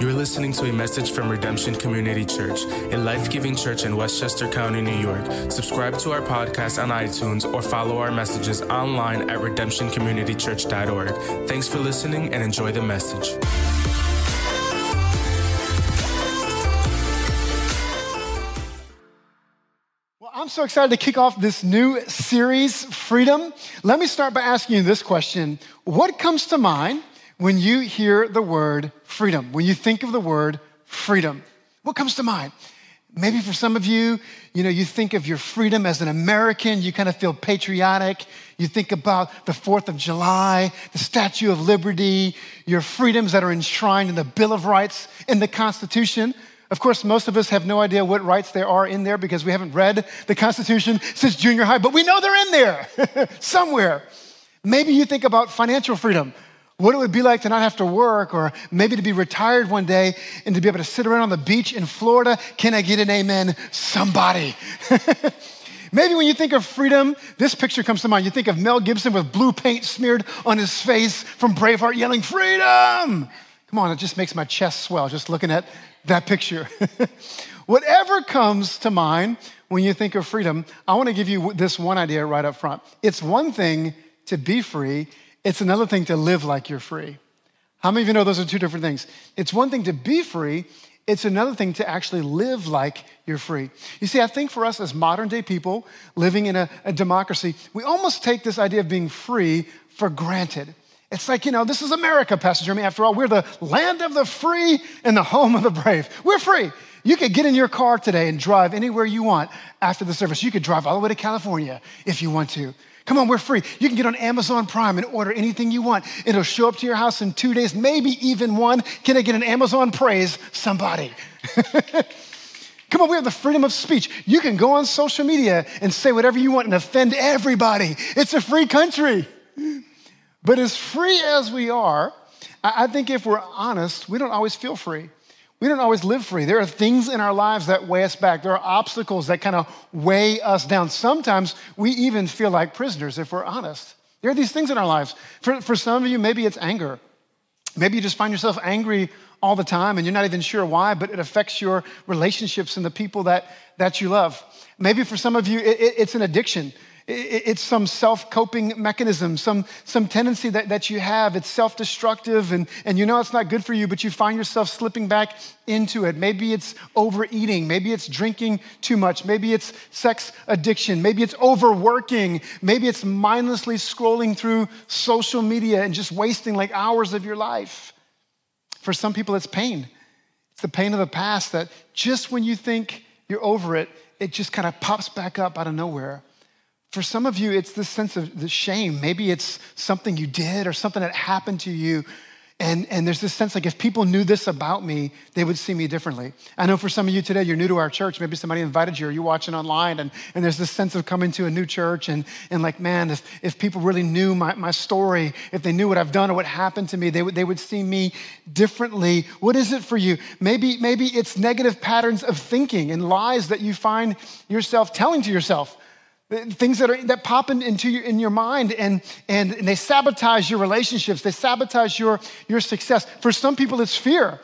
You're listening to a message from Redemption Community Church, a life-giving church in Westchester County, New York. Subscribe to our podcast on iTunes or follow our messages online at redemptioncommunitychurch.org. Thanks for listening and enjoy the message. I'm so excited to kick off this new series, Freedom. Let me start by asking you this question. What comes to mind when you hear the word freedom? When you think of the word freedom, what comes to mind? Maybe for some of you, you think of your freedom as an American. You kind of feel patriotic. You think about the 4th of July, the Statue of Liberty, your freedoms that are enshrined in the Bill of Rights, in the Constitution. Of course, most of us have no idea what rights there are in there because we haven't read the Constitution since junior high, but we know they're in there somewhere. Maybe you think about financial freedom, what it would be like to not have to work, or maybe to be retired one day and to be able to sit around on the beach in Florida. Can I get an amen, somebody? Maybe when you think of freedom, this picture comes to mind. You think of Mel Gibson with blue paint smeared on his face from Braveheart yelling, "Freedom!" Come on, it just makes my chest swell just looking at that picture. Whatever comes to mind when you think of freedom, I want to give you this one idea right up front. It's one thing to be free. It's another thing to live like you're free. How many of you know those are two different things? It's one thing to be free. It's another thing to actually live like you're free. You see, I think for us as modern day people living in a democracy, we almost take this idea of being free for granted. It's like, this is America, Pastor Jeremy. After all, we're the land of the free and the home of the brave. We're free. You could get in your car today and drive anywhere you want after the service. You could drive all the way to California if you want to. Come on, we're free. You can get on Amazon Prime and order anything you want. It'll show up to your house in 2 days, maybe even one. Can I get an Amazon praise, somebody? Come on, we have the freedom of speech. You can go on social media and say whatever you want and offend everybody. It's a free country. But as free as we are, I think if we're honest, we don't always feel free. We don't always live free. There are things in our lives that weigh us back. There are obstacles that kind of weigh us down. Sometimes we even feel like prisoners if we're honest. There are these things in our lives. For some of you, maybe it's anger. Maybe you just find yourself angry all the time and you're not even sure why, but it affects your relationships and the people that you love. Maybe for some of you, it's an addiction. It's some self-coping mechanism, some tendency that you have. It's self-destructive, and it's not good for you, but you find yourself slipping back into it. Maybe it's overeating. Maybe it's drinking too much. Maybe it's sex addiction. Maybe it's overworking. Maybe it's mindlessly scrolling through social media and just wasting like hours of your life. For some people, it's pain. It's the pain of the past that just when you think you're over it, it just kind of pops back up out of nowhere. For some of you, it's this sense of the shame. Maybe it's something you did or something that happened to you. And there's this sense like if people knew this about me, they would see me differently. I know for some of you today, you're new to our church. Maybe somebody invited you or you're watching online and there's this sense of coming to a new church and like, man, if people really knew my story, if they knew what I've done or what happened to me, they would see me differently. What is it for you? Maybe it's negative patterns of thinking and lies that you find yourself telling to yourself. Things that pop into you in your mind and they sabotage your relationships. They sabotage your success. For some people, it's fear.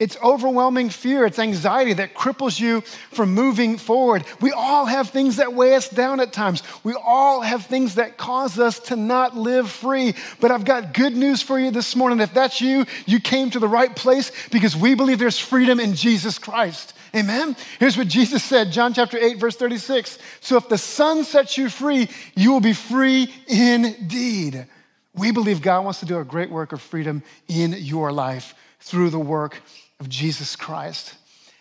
It's overwhelming fear. It's anxiety that cripples you from moving forward. We all have things that weigh us down at times. We all have things that cause us to not live free. But I've got good news for you this morning. If that's you, you came to the right place because we believe there's freedom in Jesus Christ. Amen? Here's what Jesus said, John chapter 8, verse 36. So if the Son sets you free, you will be free indeed. We believe God wants to do a great work of freedom in your life through the work of Jesus Christ.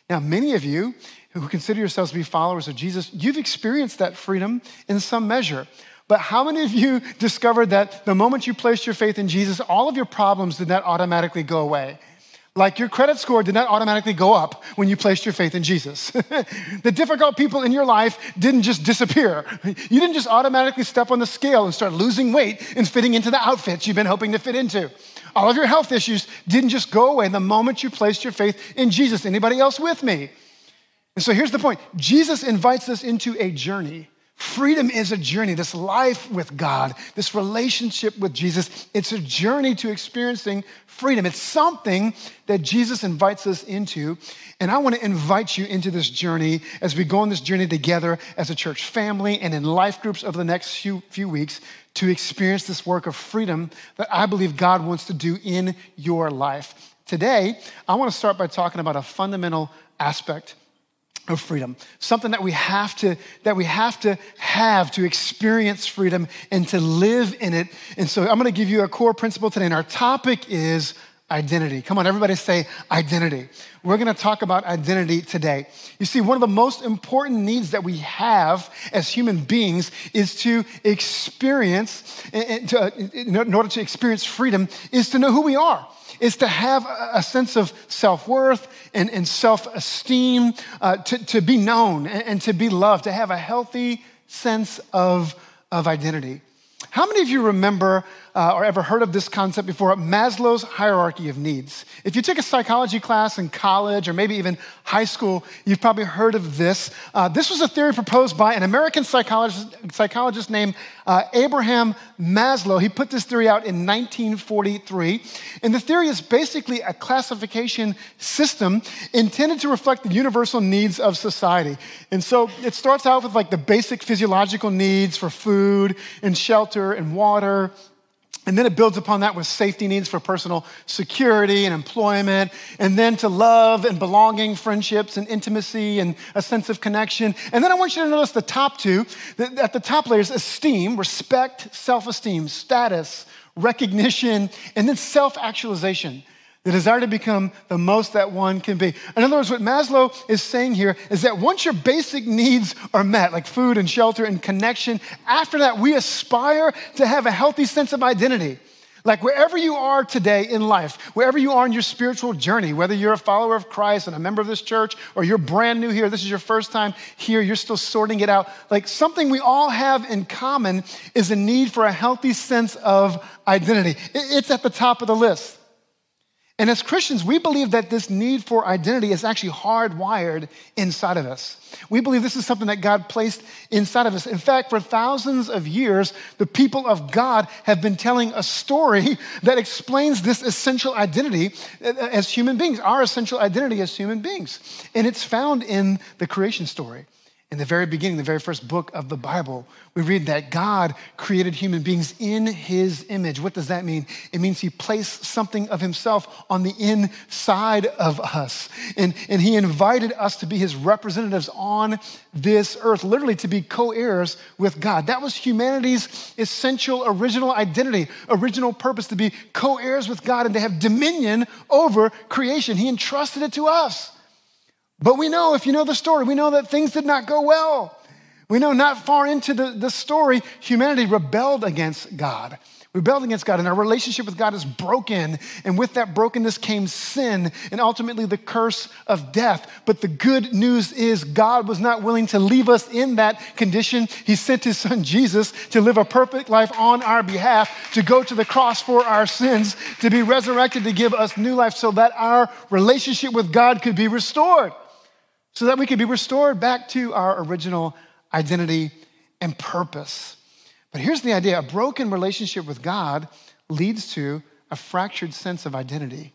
Now, many of you who consider yourselves to be followers of Jesus, you've experienced that freedom in some measure. But how many of you discovered that the moment you placed your faith in Jesus, all of your problems did not automatically go away? Like your credit score did not automatically go up when you placed your faith in Jesus. The difficult people in your life didn't just disappear. You didn't just automatically step on the scale and start losing weight and fitting into the outfits you've been hoping to fit into. All of your health issues didn't just go away the moment you placed your faith in Jesus. Anybody else with me? And so here's the point. Jesus invites us into a journey Freedom is a journey. This life with God, this relationship with Jesus, it's a journey to experiencing freedom. It's something that Jesus invites us into. And I want to invite you into this journey as we go on this journey together as a church family and in life groups over the next few weeks to experience this work of freedom that I believe God wants to do in your life. Today, I want to start by talking about a fundamental aspect of freedom, something that we have to experience freedom and to live in it. And so I'm going to give you a core principle today, and our topic is identity. Come on, everybody say identity. We're going to talk about identity today. You see, one of the most important needs that we have as human beings is to experience, in order to experience freedom, is to know who we are. Is to have a sense of self-worth and self-esteem, to be known and to be loved, to have a healthy sense of identity. How many of you remember or ever heard of this concept before, Maslow's Hierarchy of Needs? If you took a psychology class in college or maybe even high school, you've probably heard of this. This was a theory proposed by an American psychologist named Abraham Maslow. He put this theory out in 1943. And the theory is basically a classification system intended to reflect the universal needs of society. And so it starts out with like the basic physiological needs for food and shelter and water, and then it builds upon that with safety needs for personal security and employment, and then to love and belonging, friendships and intimacy and a sense of connection. And then I want you to notice the top two, at the top layers, esteem, respect, self-esteem, status, recognition, and then self-actualization, the desire to become the most that one can be. In other words, what Maslow is saying here is that once your basic needs are met, like food and shelter and connection, after that, we aspire to have a healthy sense of identity. Like wherever you are today in life, wherever you are in your spiritual journey, whether you're a follower of Christ and a member of this church, or you're brand new here, this is your first time here, you're still sorting it out. Like something we all have in common is a need for a healthy sense of identity. It's at the top of the list. And as Christians, we believe that this need for identity is actually hardwired inside of us. We believe this is something that God placed inside of us. In fact, for thousands of years, the people of God have been telling a story that explains this essential identity as human beings, our essential identity as human beings. And it's found in the creation story. In the very beginning, the very first book of the Bible, we read that God created human beings in his image. What does that mean? It means he placed something of himself on the inside of us. And he invited us to be his representatives on this earth, literally to be co-heirs with God. That was humanity's essential original identity, original purpose, to be co-heirs with God and to have dominion over creation. He entrusted it to us. But we know, if you know the story, we know that things did not go well. We know not far into the story, humanity rebelled against God. Rebelled against God, and our relationship with God is broken. And with that brokenness came sin and ultimately the curse of death. But the good news is God was not willing to leave us in that condition. He sent his son Jesus to live a perfect life on our behalf, to go to the cross for our sins, to be resurrected, to give us new life so that our relationship with God could be restored. So that we could be restored back to our original identity and purpose. But here's the idea. A broken relationship with God leads to a fractured sense of identity.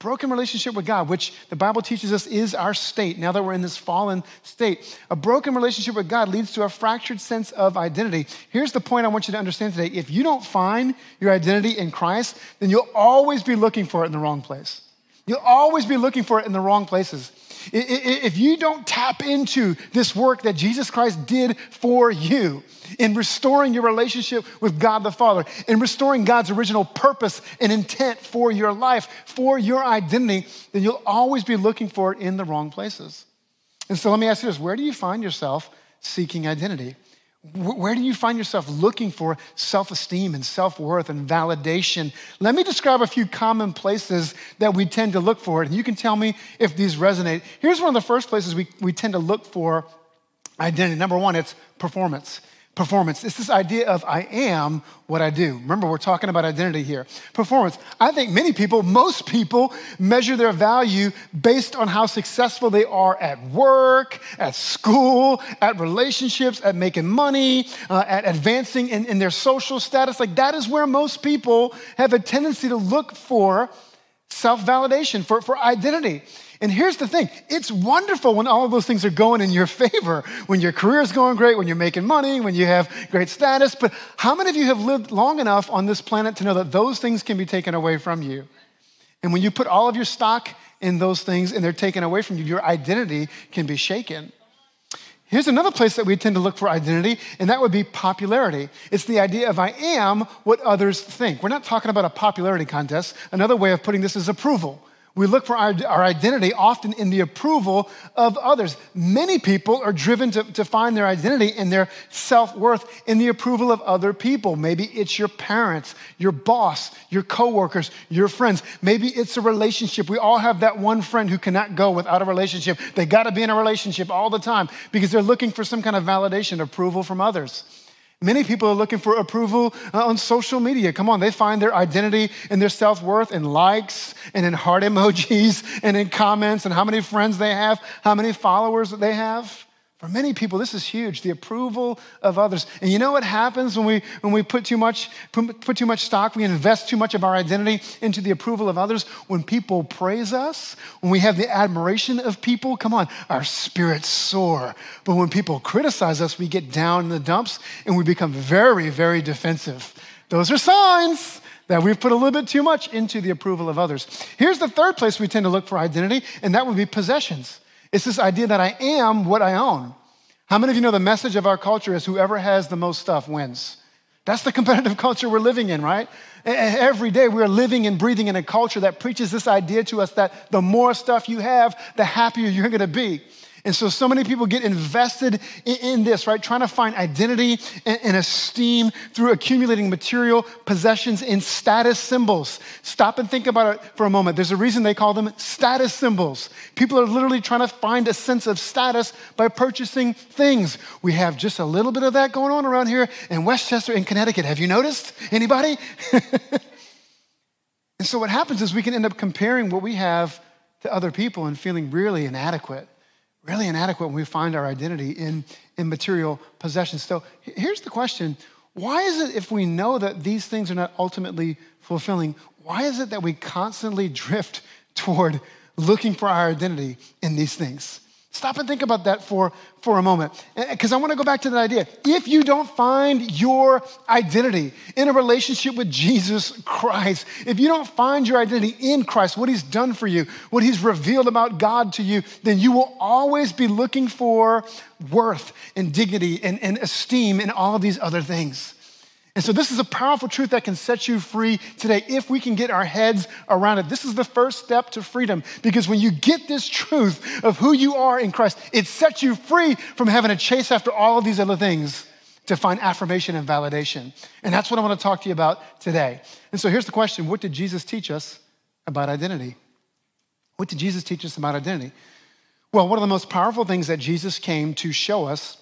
Broken relationship with God, which the Bible teaches us is our state now that we're in this fallen state. A broken relationship with God leads to a fractured sense of identity. Here's the point I want you to understand today. If you don't find your identity in Christ, then you'll always be looking for it in the wrong place. You'll always be looking for it in the wrong places. If you don't tap into this work that Jesus Christ did for you in restoring your relationship with God the Father, in restoring God's original purpose and intent for your life, for your identity, then you'll always be looking for it in the wrong places. And so let me ask you this. Where do you find yourself seeking identity? Where do you find yourself looking for self-esteem and self-worth and validation? Let me describe a few common places that we tend to look for, and you can tell me if these resonate. Here's one of the first places we tend to look for identity. Number one, it's performance. Performance. It's this idea of I am what I do. Remember, we're talking about identity here. Performance. I think many people, most people, measure their value based on how successful they are at work, at school, at relationships, at making money, at advancing in their social status. Like that is where most people have a tendency to look for self-validation, for identity. And here's the thing, it's wonderful when all of those things are going in your favor, when your career's going great, when you're making money, when you have great status, but how many of you have lived long enough on this planet to know that those things can be taken away from you? And when you put all of your stock in those things and they're taken away from you, your identity can be shaken. Here's another place that we tend to look for identity, and that would be popularity. It's the idea of I am what others think. We're not talking about a popularity contest. Another way of putting this is approval. We look for our identity often in the approval of others. Many people are driven to find their identity and their self-worth in the approval of other people. Maybe it's your parents, your boss, your coworkers, your friends. Maybe it's a relationship. We all have that one friend who cannot go without a relationship. They gotta be in a relationship all the time because they're looking for some kind of validation, approval from others. Many people are looking for approval on social media. Come on, they find their identity and their self-worth in likes and in heart emojis and in comments and how many friends they have, how many followers they have. For many people, this is huge, the approval of others. And you know what happens when we put too much stock, we invest too much of our identity into the approval of others? When people praise us, when we have the admiration of people, come on, our spirits soar. But when people criticize us, we get down in the dumps and we become very, very defensive. Those are signs that we've put a little bit too much into the approval of others. Here's the third place we tend to look for identity, and that would be possessions. It's this idea that I am what I own. How many of you know the message of our culture is whoever has the most stuff wins? That's the competitive culture we're living in, right? Every day we're living and breathing in a culture that preaches this idea to us that the more stuff you have, the happier you're gonna be. And so many people get invested in this, right? Trying to find identity and esteem through accumulating material possessions and status symbols. Stop and think about it for a moment. There's a reason they call them status symbols. People are literally trying to find a sense of status by purchasing things. We have just a little bit of that going on around here in Westchester and Connecticut. Have you noticed? Anybody? And so what happens is we can end up comparing what we have to other people and feeling really inadequate. Really inadequate when we find our identity in material possessions. So here's the question. Why is it if we know that these things are not ultimately fulfilling, why is it that we constantly drift toward looking for our identity in these things? Stop and think about that for a moment, because I want to go back to that idea. If you don't find your identity in a relationship with Jesus Christ, if you don't find your identity in Christ, what he's done for you, what he's revealed about God to you, then you will always be looking for worth and dignity and esteem and all of these other things. And so this is a powerful truth that can set you free today if we can get our heads around it. This is the first step to freedom, because when you get this truth of who you are in Christ, it sets you free from having to chase after all of these other things to find affirmation and validation. And that's what I want to talk to you about today. And so here's the question. What did Jesus teach us about identity? What did Jesus teach us about identity? Well, one of the most powerful things that Jesus came to show us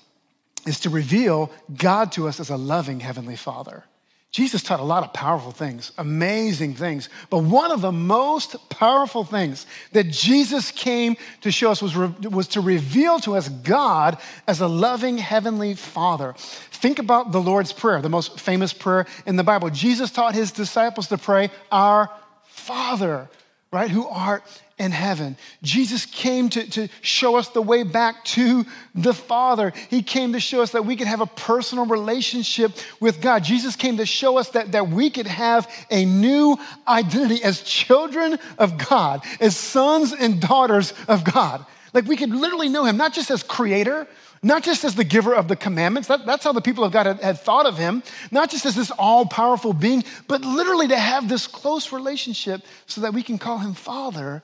is to reveal God to us as a loving Heavenly Father. Jesus taught a lot of powerful things, amazing things, but one of the most powerful things that Jesus came to show us was to reveal to us God as a loving Heavenly Father. Think about the Lord's Prayer, the most famous prayer in the Bible. Jesus taught his disciples to pray, "Our Father," right, who art in heaven. Jesus came to show us the way back to the Father. He came to show us that we could have a personal relationship with God. Jesus came to show us that we could have a new identity as children of God, as sons and daughters of God. Like we could literally know him, not just as creator, not just as the giver of the commandments, that's how the people of God had thought of him, not just as this all-powerful being, but literally to have this close relationship so that we can call him Father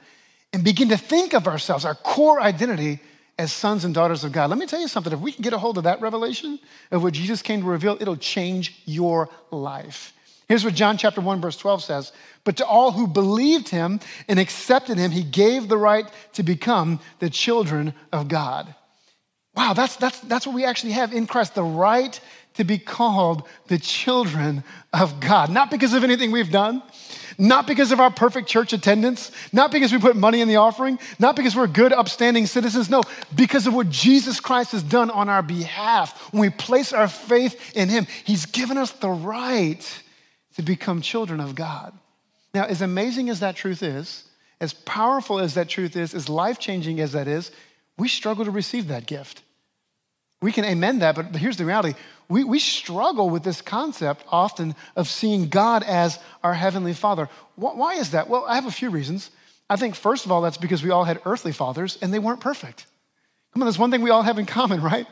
and begin to think of ourselves, our core identity, as sons and daughters of God. Let me tell you something, if we can get a hold of that revelation of what Jesus came to reveal, it'll change your life. Here's what John chapter 1, verse 12 says, "But to all who believed him and accepted him, he gave the right to become the children of God." Wow, that's what we actually have in Christ, the right to be called the children of God. Not because of anything we've done, not because of our perfect church attendance, not because we put money in the offering, not because we're good, upstanding citizens. No, because of what Jesus Christ has done on our behalf. When we place our faith in him, he's given us the right to become children of God. Now, as amazing as that truth is, as powerful as that truth is, as life-changing as that is, we struggle to receive that gift. We can amen that, but here's the reality. We struggle with this concept often of seeing God as our heavenly father. Why is that? Well, I have a few reasons. I think, first of all, that's because we all had earthly fathers and they weren't perfect. Come on, that's one thing we all have in common, right?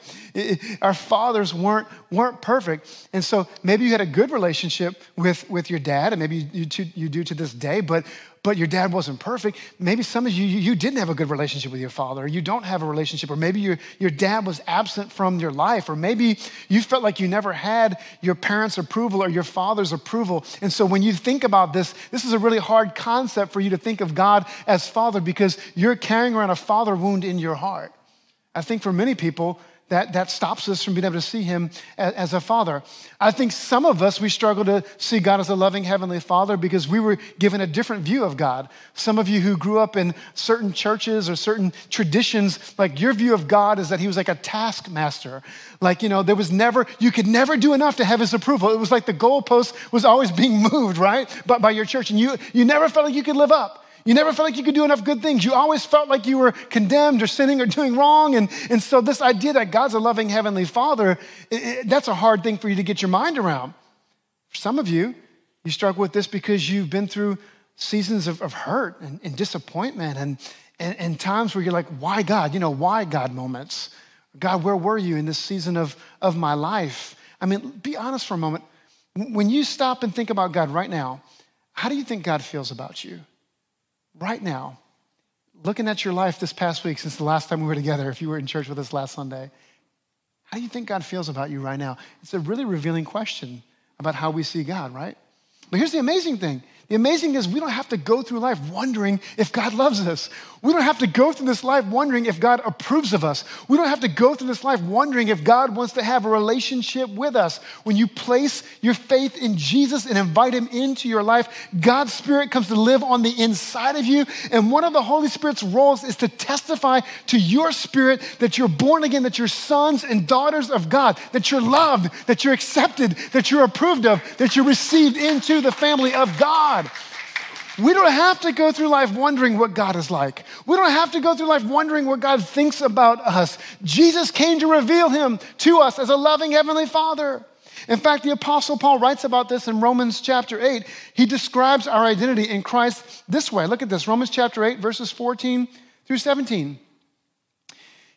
Our fathers weren't perfect. And so maybe you had a good relationship with your dad, and maybe you do to this day, but your dad wasn't perfect. Maybe some of you didn't have a good relationship with your father, or you don't have a relationship, or maybe your dad was absent from your life, or maybe you felt like you never had your parents' approval or your father's approval. And so when you think about this, this is a really hard concept for you to think of God as father because you're carrying around a father wound in your heart. I think for many people, that stops us from being able to see him as a father. I think some of us, we struggle to see God as a loving heavenly father because we were given a different view of God. Some of you who grew up in certain churches or certain traditions, like your view of God is that he was like a taskmaster. Like, you know, you could never do enough to have his approval. It was like the goalpost was always being moved, right? But by your church, and you never felt like you could live up. You never felt like you could do enough good things. You always felt like you were condemned or sinning or doing wrong. And so this idea that God's a loving heavenly father, that's a hard thing for you to get your mind around. For some of you, you struggle with this because you've been through seasons of hurt and disappointment and times where you're like, why God? You know, why God moments. God, where were you in this season of my life? I mean, be honest for a moment. When you stop and think about God right now, how do you think God feels about you? Right now, looking at your life this past week since the last time we were together, if you were in church with us last Sunday, how do you think God feels about you right now? It's a really revealing question about how we see God, right? But here's the amazing thing. The amazing thing is we don't have to go through life wondering if God loves us. We don't have to go through this life wondering if God approves of us. We don't have to go through this life wondering if God wants to have a relationship with us. When you place your faith in Jesus and invite him into your life, God's Spirit comes to live on the inside of you. And one of the Holy Spirit's roles is to testify to your spirit that you're born again, that you're sons and daughters of God, that you're loved, that you're accepted, that you're approved of, that you're received into the family of God. We don't have to go through life wondering what God is like. We don't have to go through life wondering what God thinks about us. Jesus came to reveal him to us as a loving heavenly father. In fact, the Apostle Paul writes about this in Romans chapter 8. He describes our identity in Christ this way. Look at this, Romans chapter 8, verses 14 through 17.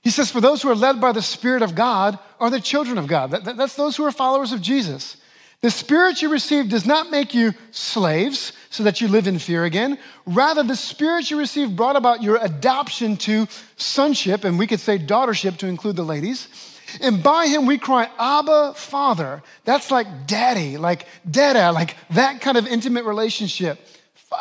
He says, "For those who are led by the Spirit of God are the children of God." That's those who are followers of Jesus. "The Spirit you receive does not make you slaves so that you live in fear again. Rather, the Spirit you receive brought about your adoption to sonship," and we could say daughtership to include the ladies. "And by him we cry, Abba, Father." That's like daddy, like dada, like that kind of intimate relationship.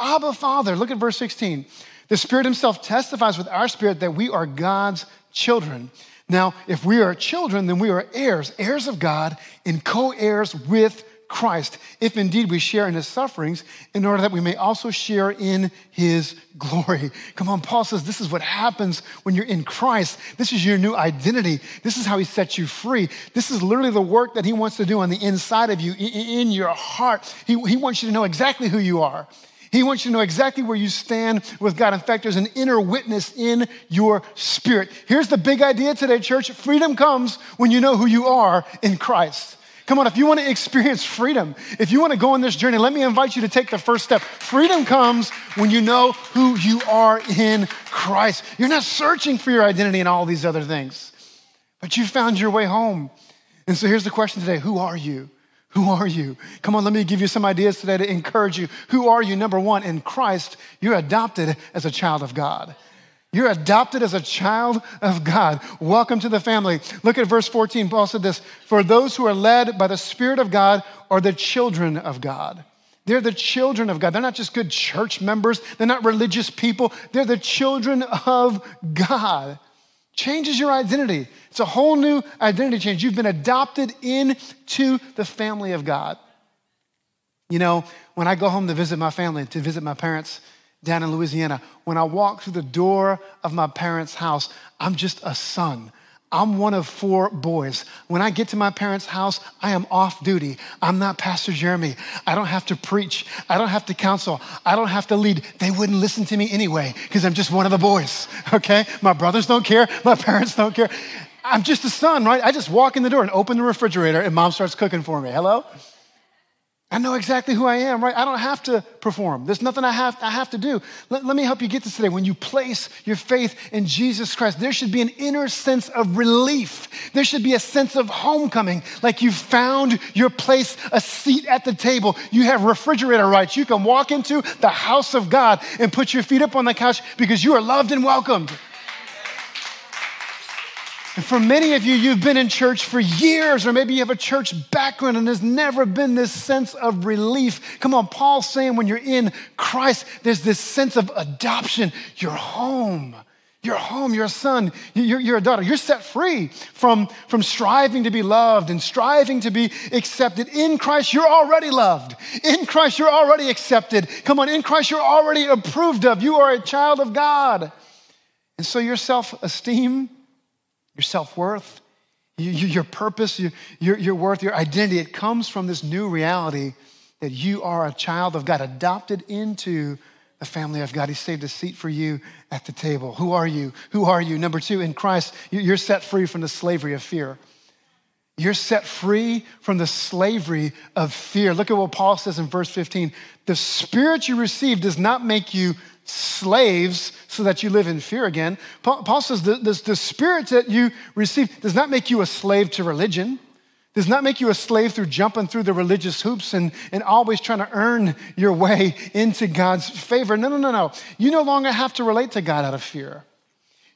Abba, Father. Look at verse 16. "The Spirit himself testifies with our spirit that we are God's children. Now, if we are children, then we are heirs, heirs of God and co-heirs with Christ, if indeed we share in his sufferings, in order that we may also share in his glory." Come on, Paul says this is what happens when you're in Christ. This is your new identity. This is how he sets you free. This is literally the work that he wants to do on the inside of you, in your heart. He wants you to know exactly who you are. He wants you to know exactly where you stand with God. In fact, there's an inner witness in your spirit. Here's the big idea today, church. Freedom comes when you know who you are in Christ. Come on, if you want to experience freedom, if you want to go on this journey, let me invite you to take the first step. Freedom comes when you know who you are in Christ. You're not searching for your identity and all these other things, but you found your way home. And so here's the question today. Who are you? Who are you? Come on, let me give you some ideas today to encourage you. Who are you? Number one, in Christ, you're adopted as a child of God. You're adopted as a child of God. Welcome to the family. Look at verse 14. Paul said this, "For those who are led by the Spirit of God are the children of God." They're the children of God. They're not just good church members. They're not religious people. They're the children of God. Changes your identity. It's a whole new identity change. You've been adopted into the family of God. You know, when I go home to visit my family, to visit my parents down in Louisiana, when I walk through the door of my parents' house, I'm just a son. I'm one of four boys. When I get to my parents' house, I am off duty. I'm not Pastor Jeremy. I don't have to preach. I don't have to counsel. I don't have to lead. They wouldn't listen to me anyway because I'm just one of the boys, okay? My brothers don't care. My parents don't care. I'm just a son, right? I just walk in the door and open the refrigerator and mom starts cooking for me. Hello? I know exactly who I am, right? I don't have to perform. There's nothing I have to do. Let me help you get this today. When you place your faith in Jesus Christ, there should be an inner sense of relief. There should be a sense of homecoming, like you've found your place, a seat at the table. You have refrigerator rights. You can walk into the house of God and put your feet up on the couch because you are loved and welcomed. And for many of you, you've been in church for years, or maybe you have a church background and there's never been this sense of relief. Come on, Paul's saying when you're in Christ, there's this sense of adoption. You're home. You're home. You're a son. You're a daughter. You're set free from striving to be loved and striving to be accepted. In Christ, you're already loved. In Christ, you're already accepted. Come on, in Christ, you're already approved of. You are a child of God. And so your self-esteem, your self-worth, your purpose, your worth, your identity, it comes from this new reality that you are a child of God, adopted into the family of God. He saved a seat for you at the table. Who are you? Who are you? Number two, in Christ, you're set free from the slavery of fear. You're set free from the slavery of fear. Look at what Paul says in verse 15. The Spirit you receive does not make you slaves so that you live in fear again. Paul says the Spirit that you receive does not make you a slave to religion, does not make you a slave through jumping through the religious hoops and always trying to earn your way into God's favor. No. You no longer have to relate to God out of fear.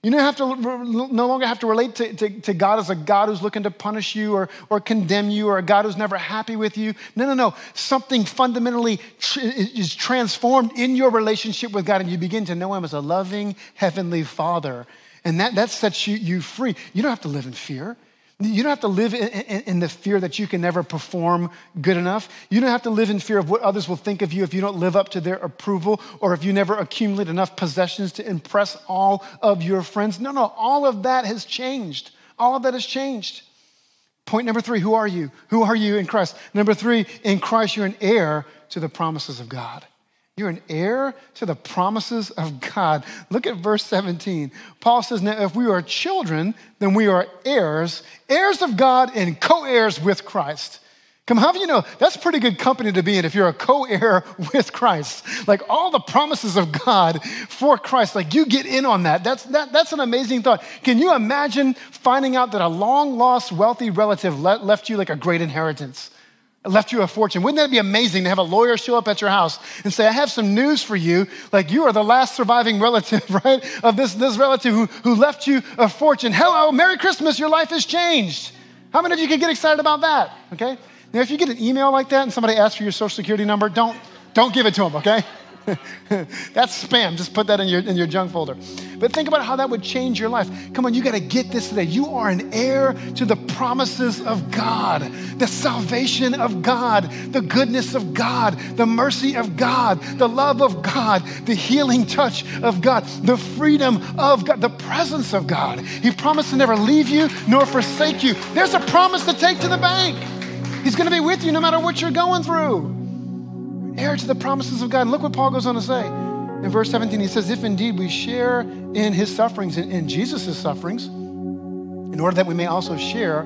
You no longer have to relate to God as a God who's looking to punish you or condemn you or a God who's never happy with you. No. Something fundamentally is transformed in your relationship with God, and you begin to know him as a loving heavenly Father. And that sets you free. You don't have to live in fear. You don't have to live in the fear that you can never perform good enough. You don't have to live in fear of what others will think of you if you don't live up to their approval or if you never accumulate enough possessions to impress all of your friends. No, all of that has changed. All of that has changed. Point number three, who are you? Who are you in Christ? Number three, in Christ, you're an heir to the promises of God. You're an heir to the promises of God. Look at verse 17. Paul says, now, if we are children, then we are heirs, heirs of God and co-heirs with Christ. Come, how do you know? That's pretty good company to be in if you're a co-heir with Christ. Like all the promises of God for Christ, like you get in on that. That's an amazing thought. Can you imagine finding out that a long-lost wealthy relative left you like a great inheritance? Left you a fortune. Wouldn't that be amazing to have a lawyer show up at your house and say, I have some news for you. Like you are the last surviving relative, right? Of this relative who left you a fortune. Hello, Merry Christmas, your life has changed. How many of you can get excited about that? Okay. Now, if you get an email like that and somebody asks for your social security number, don't give it to them, okay? That's spam. Just put that in your junk folder. But think about how that would change your life. Come on, you got to get this today. You are an heir to the promises of God, the salvation of God, the goodness of God, the mercy of God, the love of God, the healing touch of God, the freedom of God, the presence of God. He promised to never leave you nor forsake you. There's a promise to take to the bank. He's going to be with you no matter what you're going through. Heir to the promises of God. And look what Paul goes on to say. In verse 17, he says, if indeed we share in his sufferings, in Jesus' sufferings, in order that we may also share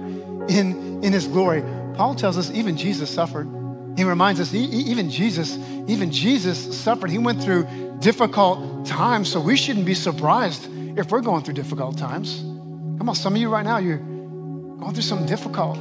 in his glory. Paul tells us even Jesus suffered. He reminds us, even Jesus suffered. He went through difficult times, so we shouldn't be surprised if we're going through difficult times. Come on, some of you right now, you're going through some difficult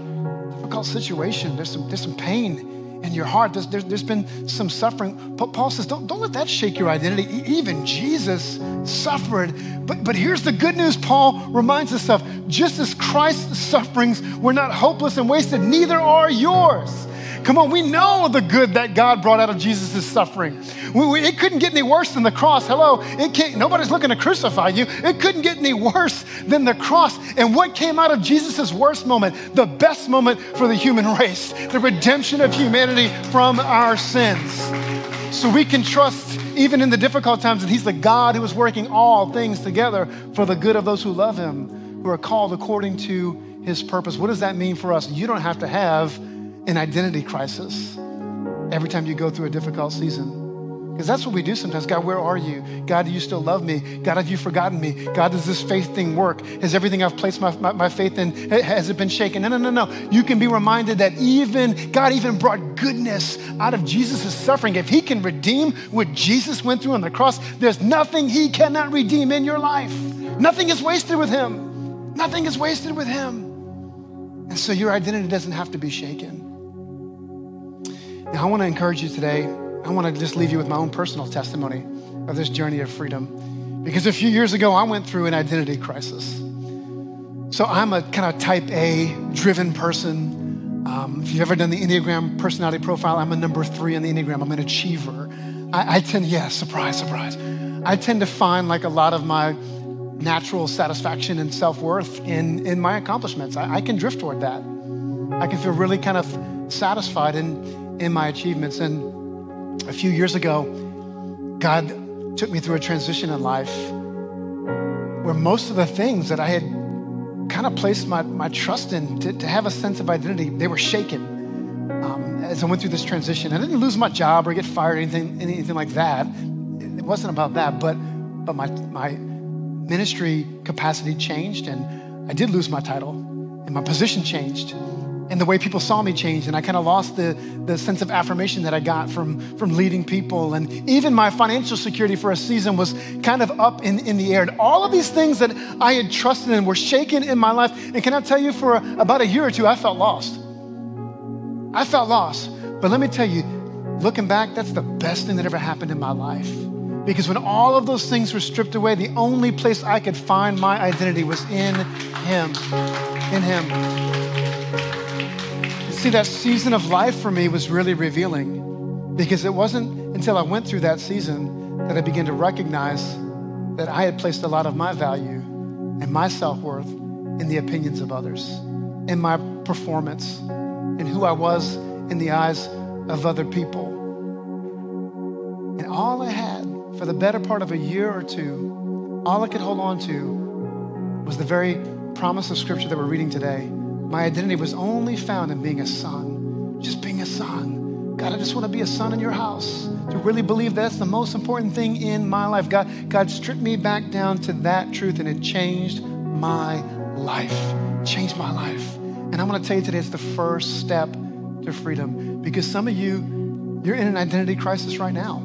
situation. There's some pain in your heart, there's been some suffering. Paul says, don't let that shake your identity. Even Jesus suffered. But here's the good news Paul reminds us of. Just as Christ's sufferings were not hopeless and wasted, neither are yours. Come on, we know the good that God brought out of Jesus' suffering. It couldn't get any worse than the cross. Hello, it can't. Nobody's looking to crucify you. It couldn't get any worse than the cross. And what came out of Jesus' worst moment? The best moment for the human race, the redemption of humanity from our sins. So we can trust even in the difficult times that he's the God who is working all things together for the good of those who love him, who are called according to his purpose. What does that mean for us? You don't have to have an identity crisis every time you go through a difficult season. Because that's what we do sometimes. God, where are you? God, do you still love me? God, have you forgotten me? God, does this faith thing work? Has everything I've placed my faith in, has it been shaken? No. You can be reminded that God even brought goodness out of Jesus' suffering. If he can redeem what Jesus went through on the cross, there's nothing he cannot redeem in your life. Nothing is wasted with him. Nothing is wasted with him. And so your identity doesn't have to be shaken. Now, I want to encourage you today. I want to just leave you with my own personal testimony of this journey of freedom. Because a few years ago, I went through an identity crisis. So I'm a kind of type A driven person. If you've ever done the Enneagram personality profile, I'm a number 3 in the Enneagram. I'm an achiever. I tend to find like a lot of my natural satisfaction and self-worth in my accomplishments. I can drift toward that. I can feel really kind of satisfied in my achievements. And a few years ago, God took me through a transition in life where most of the things that I had kind of placed my trust in to have a sense of identity, they were shaken. As I went through this transition, I didn't lose my job or get fired or anything like that. It wasn't about that, but my ministry capacity changed, and I did lose my title, and my position changed, and the way people saw me changed, and I kind of lost the sense of affirmation that I got from leading people, and even my financial security for a season was kind of up in the air. And all of these things that I had trusted in were shaken in my life. And can I tell you, for about a year or two, I felt lost. But let me tell you, looking back, that's the best thing that ever happened in my life. Because when all of those things were stripped away, the only place I could find my identity was in him, in him. And see, that season of life for me was really revealing, because it wasn't until I went through that season that I began to recognize that I had placed a lot of my value and my self-worth in the opinions of others, in my performance, in who I was in the eyes of other people. And all I had for the better part of a year or two, all I could hold on to was the very promise of scripture that we're reading today. My identity was only found in being a son, just being a son. God, I just want to be a son in your house, to really believe that's the most important thing in my life. God stripped me back down to that truth, and it changed my life, And I want to tell you today, it's the first step to freedom, because some of you, you're in an identity crisis right now.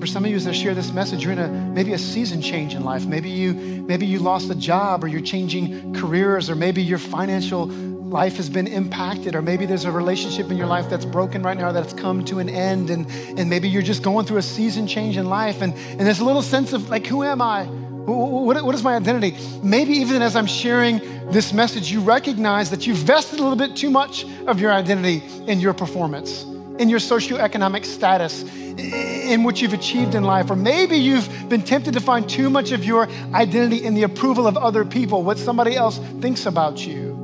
For some of you, as I share this message, you're in maybe a season change in life. Maybe you lost a job, or you're changing careers, or maybe your financial life has been impacted, or maybe there's a relationship in your life that's broken right now, that's come to an end, and maybe you're just going through a season change in life, and there's a little sense of like, who am I? What is my identity? Maybe even as I'm sharing this message, you recognize that you've vested a little bit too much of your identity in your performance, in your socioeconomic status, in what you've achieved in life. Or maybe you've been tempted to find too much of your identity in the approval of other people, what somebody else thinks about you.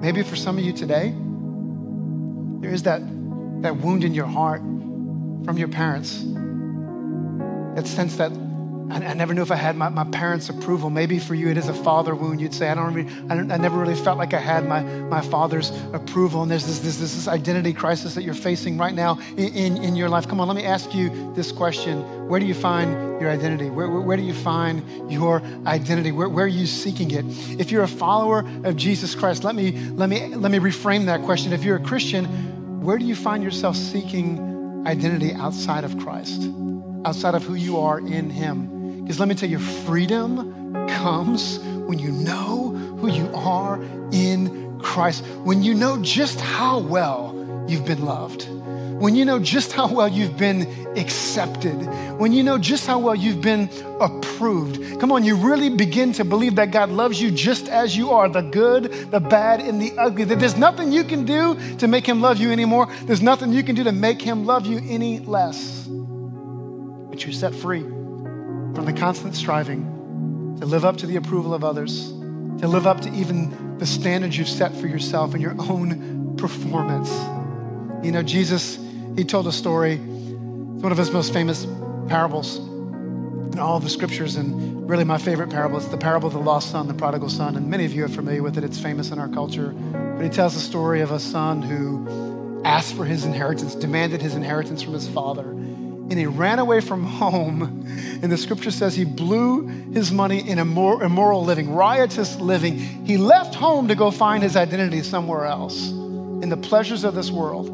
Maybe for some of you today, there is that wound in your heart from your parents, that sense that I never knew if I had my parents' approval. Maybe for you, it is a father wound. You'd say, I never really felt like I had my father's approval. And there's this identity crisis that you're facing right now in your life. Come on, let me ask you this question. Where do you find your identity? Where do you find your identity? Where are you seeking it? If you're a follower of Jesus Christ, let me reframe that question. If you're a Christian, where do you find yourself seeking identity outside of Christ, outside of who you are in him? Because let me tell you, freedom comes when you know who you are in Christ, when you know just how well you've been loved, when you know just how well you've been accepted, when you know just how well you've been approved, come on, you really begin to believe that God loves you just as you are, the good, the bad, and the ugly, that there's nothing you can do to make him love you anymore. There's nothing you can do to make him love you any less. But you're set free from the constant striving to live up to the approval of others, to live up to even the standards you've set for yourself and your own performance. You know, Jesus, he told a story, it's one of his most famous parables in all the scriptures, and really my favorite parable. It's the parable of the lost son, the prodigal son, and many of you are familiar with it. It's famous in our culture. But he tells the story of a son who asked for his inheritance, demanded his inheritance from his father, and he ran away from home. And the scripture says he blew his money in immoral living, riotous living. He left home to go find his identity somewhere else in the pleasures of this world.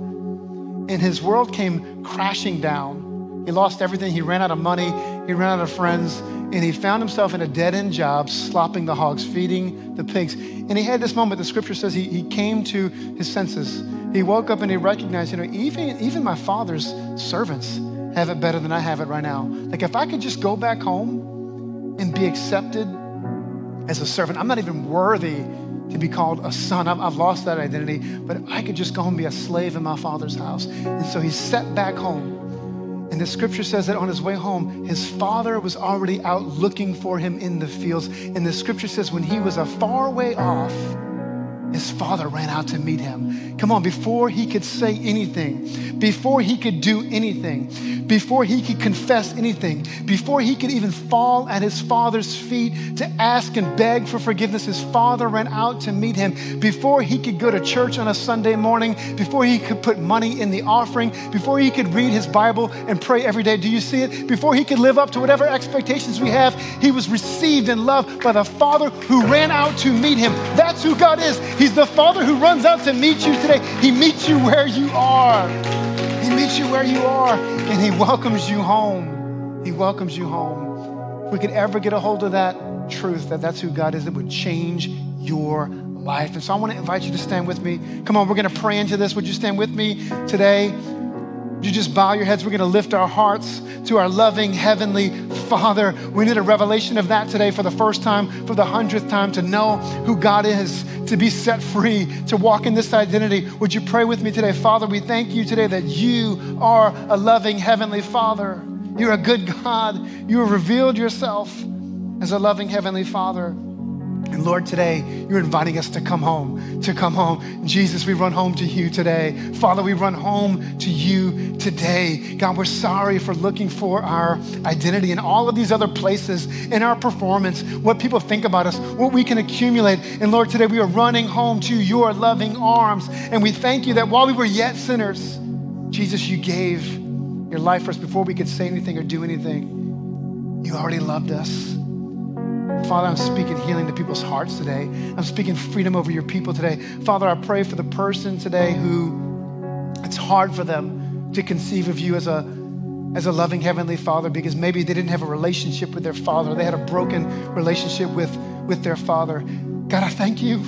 And his world came crashing down. He lost everything. He ran out of money. He ran out of friends. And he found himself in a dead-end job, slopping the hogs, feeding the pigs. And he had this moment. The scripture says he came to his senses. He woke up and he recognized, you know, even my father's servants have it better than I have it right now. Like, if I could just go back home and be accepted as a servant, I'm not even worthy to be called a son. I've lost that identity, but I could just go and be a slave in my father's house. And so he set back home. And the scripture says that on his way home, his father was already out looking for him in the fields. And the scripture says when he was a far way off, his father ran out to meet him. Come on, before he could say anything, before he could do anything, before he could confess anything, before he could even fall at his father's feet to ask and beg for forgiveness, his father ran out to meet him. Before he could go to church on a Sunday morning, before he could put money in the offering, before he could read his Bible and pray every day, do you see it? Before he could live up to whatever expectations we have, he was received and loved by the father who ran out to meet him. That's who God is. He's the Father who runs out to meet you today. He meets you where you are. He meets you where you are, and he welcomes you home. He welcomes you home. If we could ever get a hold of that truth, that that's who God is, it would change your life. And so I want to invite you to stand with me. Come on, we're going to pray into this. Would you stand with me today? You just bow your heads. We're going to lift our hearts to our loving Heavenly Father. We need a revelation of that today for the first time, for the 100th time, to know who God is, to be set free, to walk in this identity. Would you pray with me today? Father, we thank you today that you are a loving Heavenly Father. You're a good God. You have revealed yourself as a loving Heavenly Father. And Lord, today, you're inviting us to come home, to come home. Jesus, we run home to you today. Father, we run home to you today. God, we're sorry for looking for our identity in all of these other places, in our performance, what people think about us, what we can accumulate. And Lord, today we are running home to your loving arms. And we thank you that while we were yet sinners, Jesus, you gave your life for us before we could say anything or do anything. You already loved us. Father, I'm speaking healing to people's hearts today. I'm speaking freedom over your people today. Father, I pray for the person today who it's hard for them to conceive of you as a loving Heavenly Father, because maybe they didn't have a relationship with their father. They had a broken relationship with their father. God, I thank you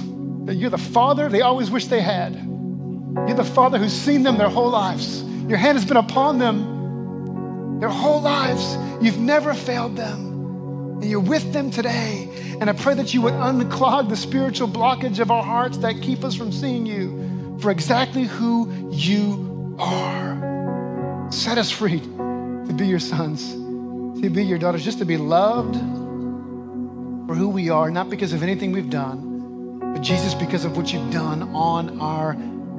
that you're the father they always wish they had. You're the father who's seen them their whole lives. Your hand has been upon them their whole lives. You've never failed them. And you're with them today. And I pray that you would unclog the spiritual blockage of our hearts that keep us from seeing you for exactly who you are. Set us free to be your sons, to be your daughters, just to be loved for who we are, not because of anything we've done, but Jesus, because of what you've done on our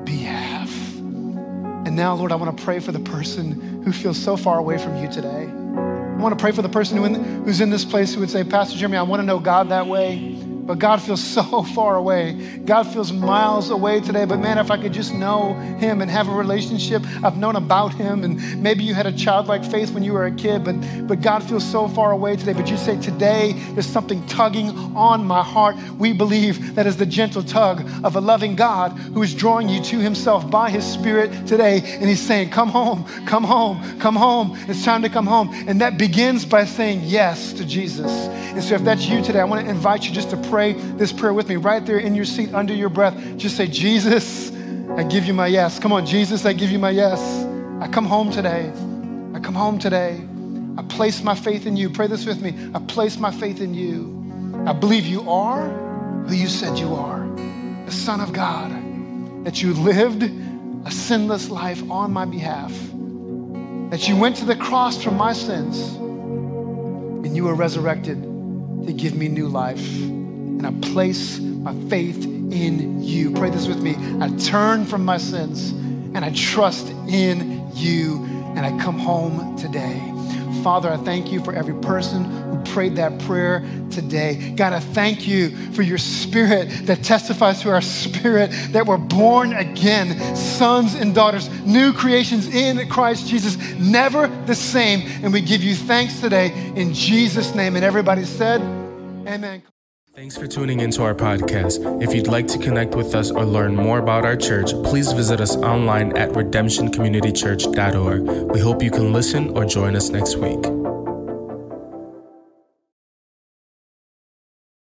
behalf. And now, Lord, I want to pray for the person who feels so far away from you today. I want to pray for the person who's in this place who would say, Pastor Jeremy, I want to know God that way, but God feels so far away. God feels miles away today, but man, if I could just know him and have a relationship, I've known about him, and maybe you had a childlike faith when you were a kid, but God feels so far away today. But you say, today there's something tugging on my heart. We believe that is the gentle tug of a loving God who is drawing you to himself by his Spirit today, and he's saying, come home, come home, come home. It's time to come home. And that begins by saying yes to Jesus. And so if that's you today, I want to invite you just to pray this prayer with me right there in your seat, under your breath. Just say, Jesus, I give you my yes. Come on, Jesus, I give you my yes. I come home today. I place my faith in you. Pray this with me. I place my faith in you. I believe you are who you said you are, the Son of God, that you lived a sinless life on my behalf, that you went to the cross for my sins, and you were resurrected to give me new life. And I place my faith in you. Pray this with me. I turn from my sins and I trust in you, and I come home today. Father, I thank you for every person who prayed that prayer today. God, I thank you for your spirit that testifies to our spirit that we're born again, sons and daughters, new creations in Christ Jesus, never the same. And we give you thanks today in Jesus' name. And everybody said, amen. Thanks for tuning into our podcast. If you'd like to connect with us or learn more about our church, please visit us online at redemptioncommunitychurch.org. We hope you can listen or join us next week.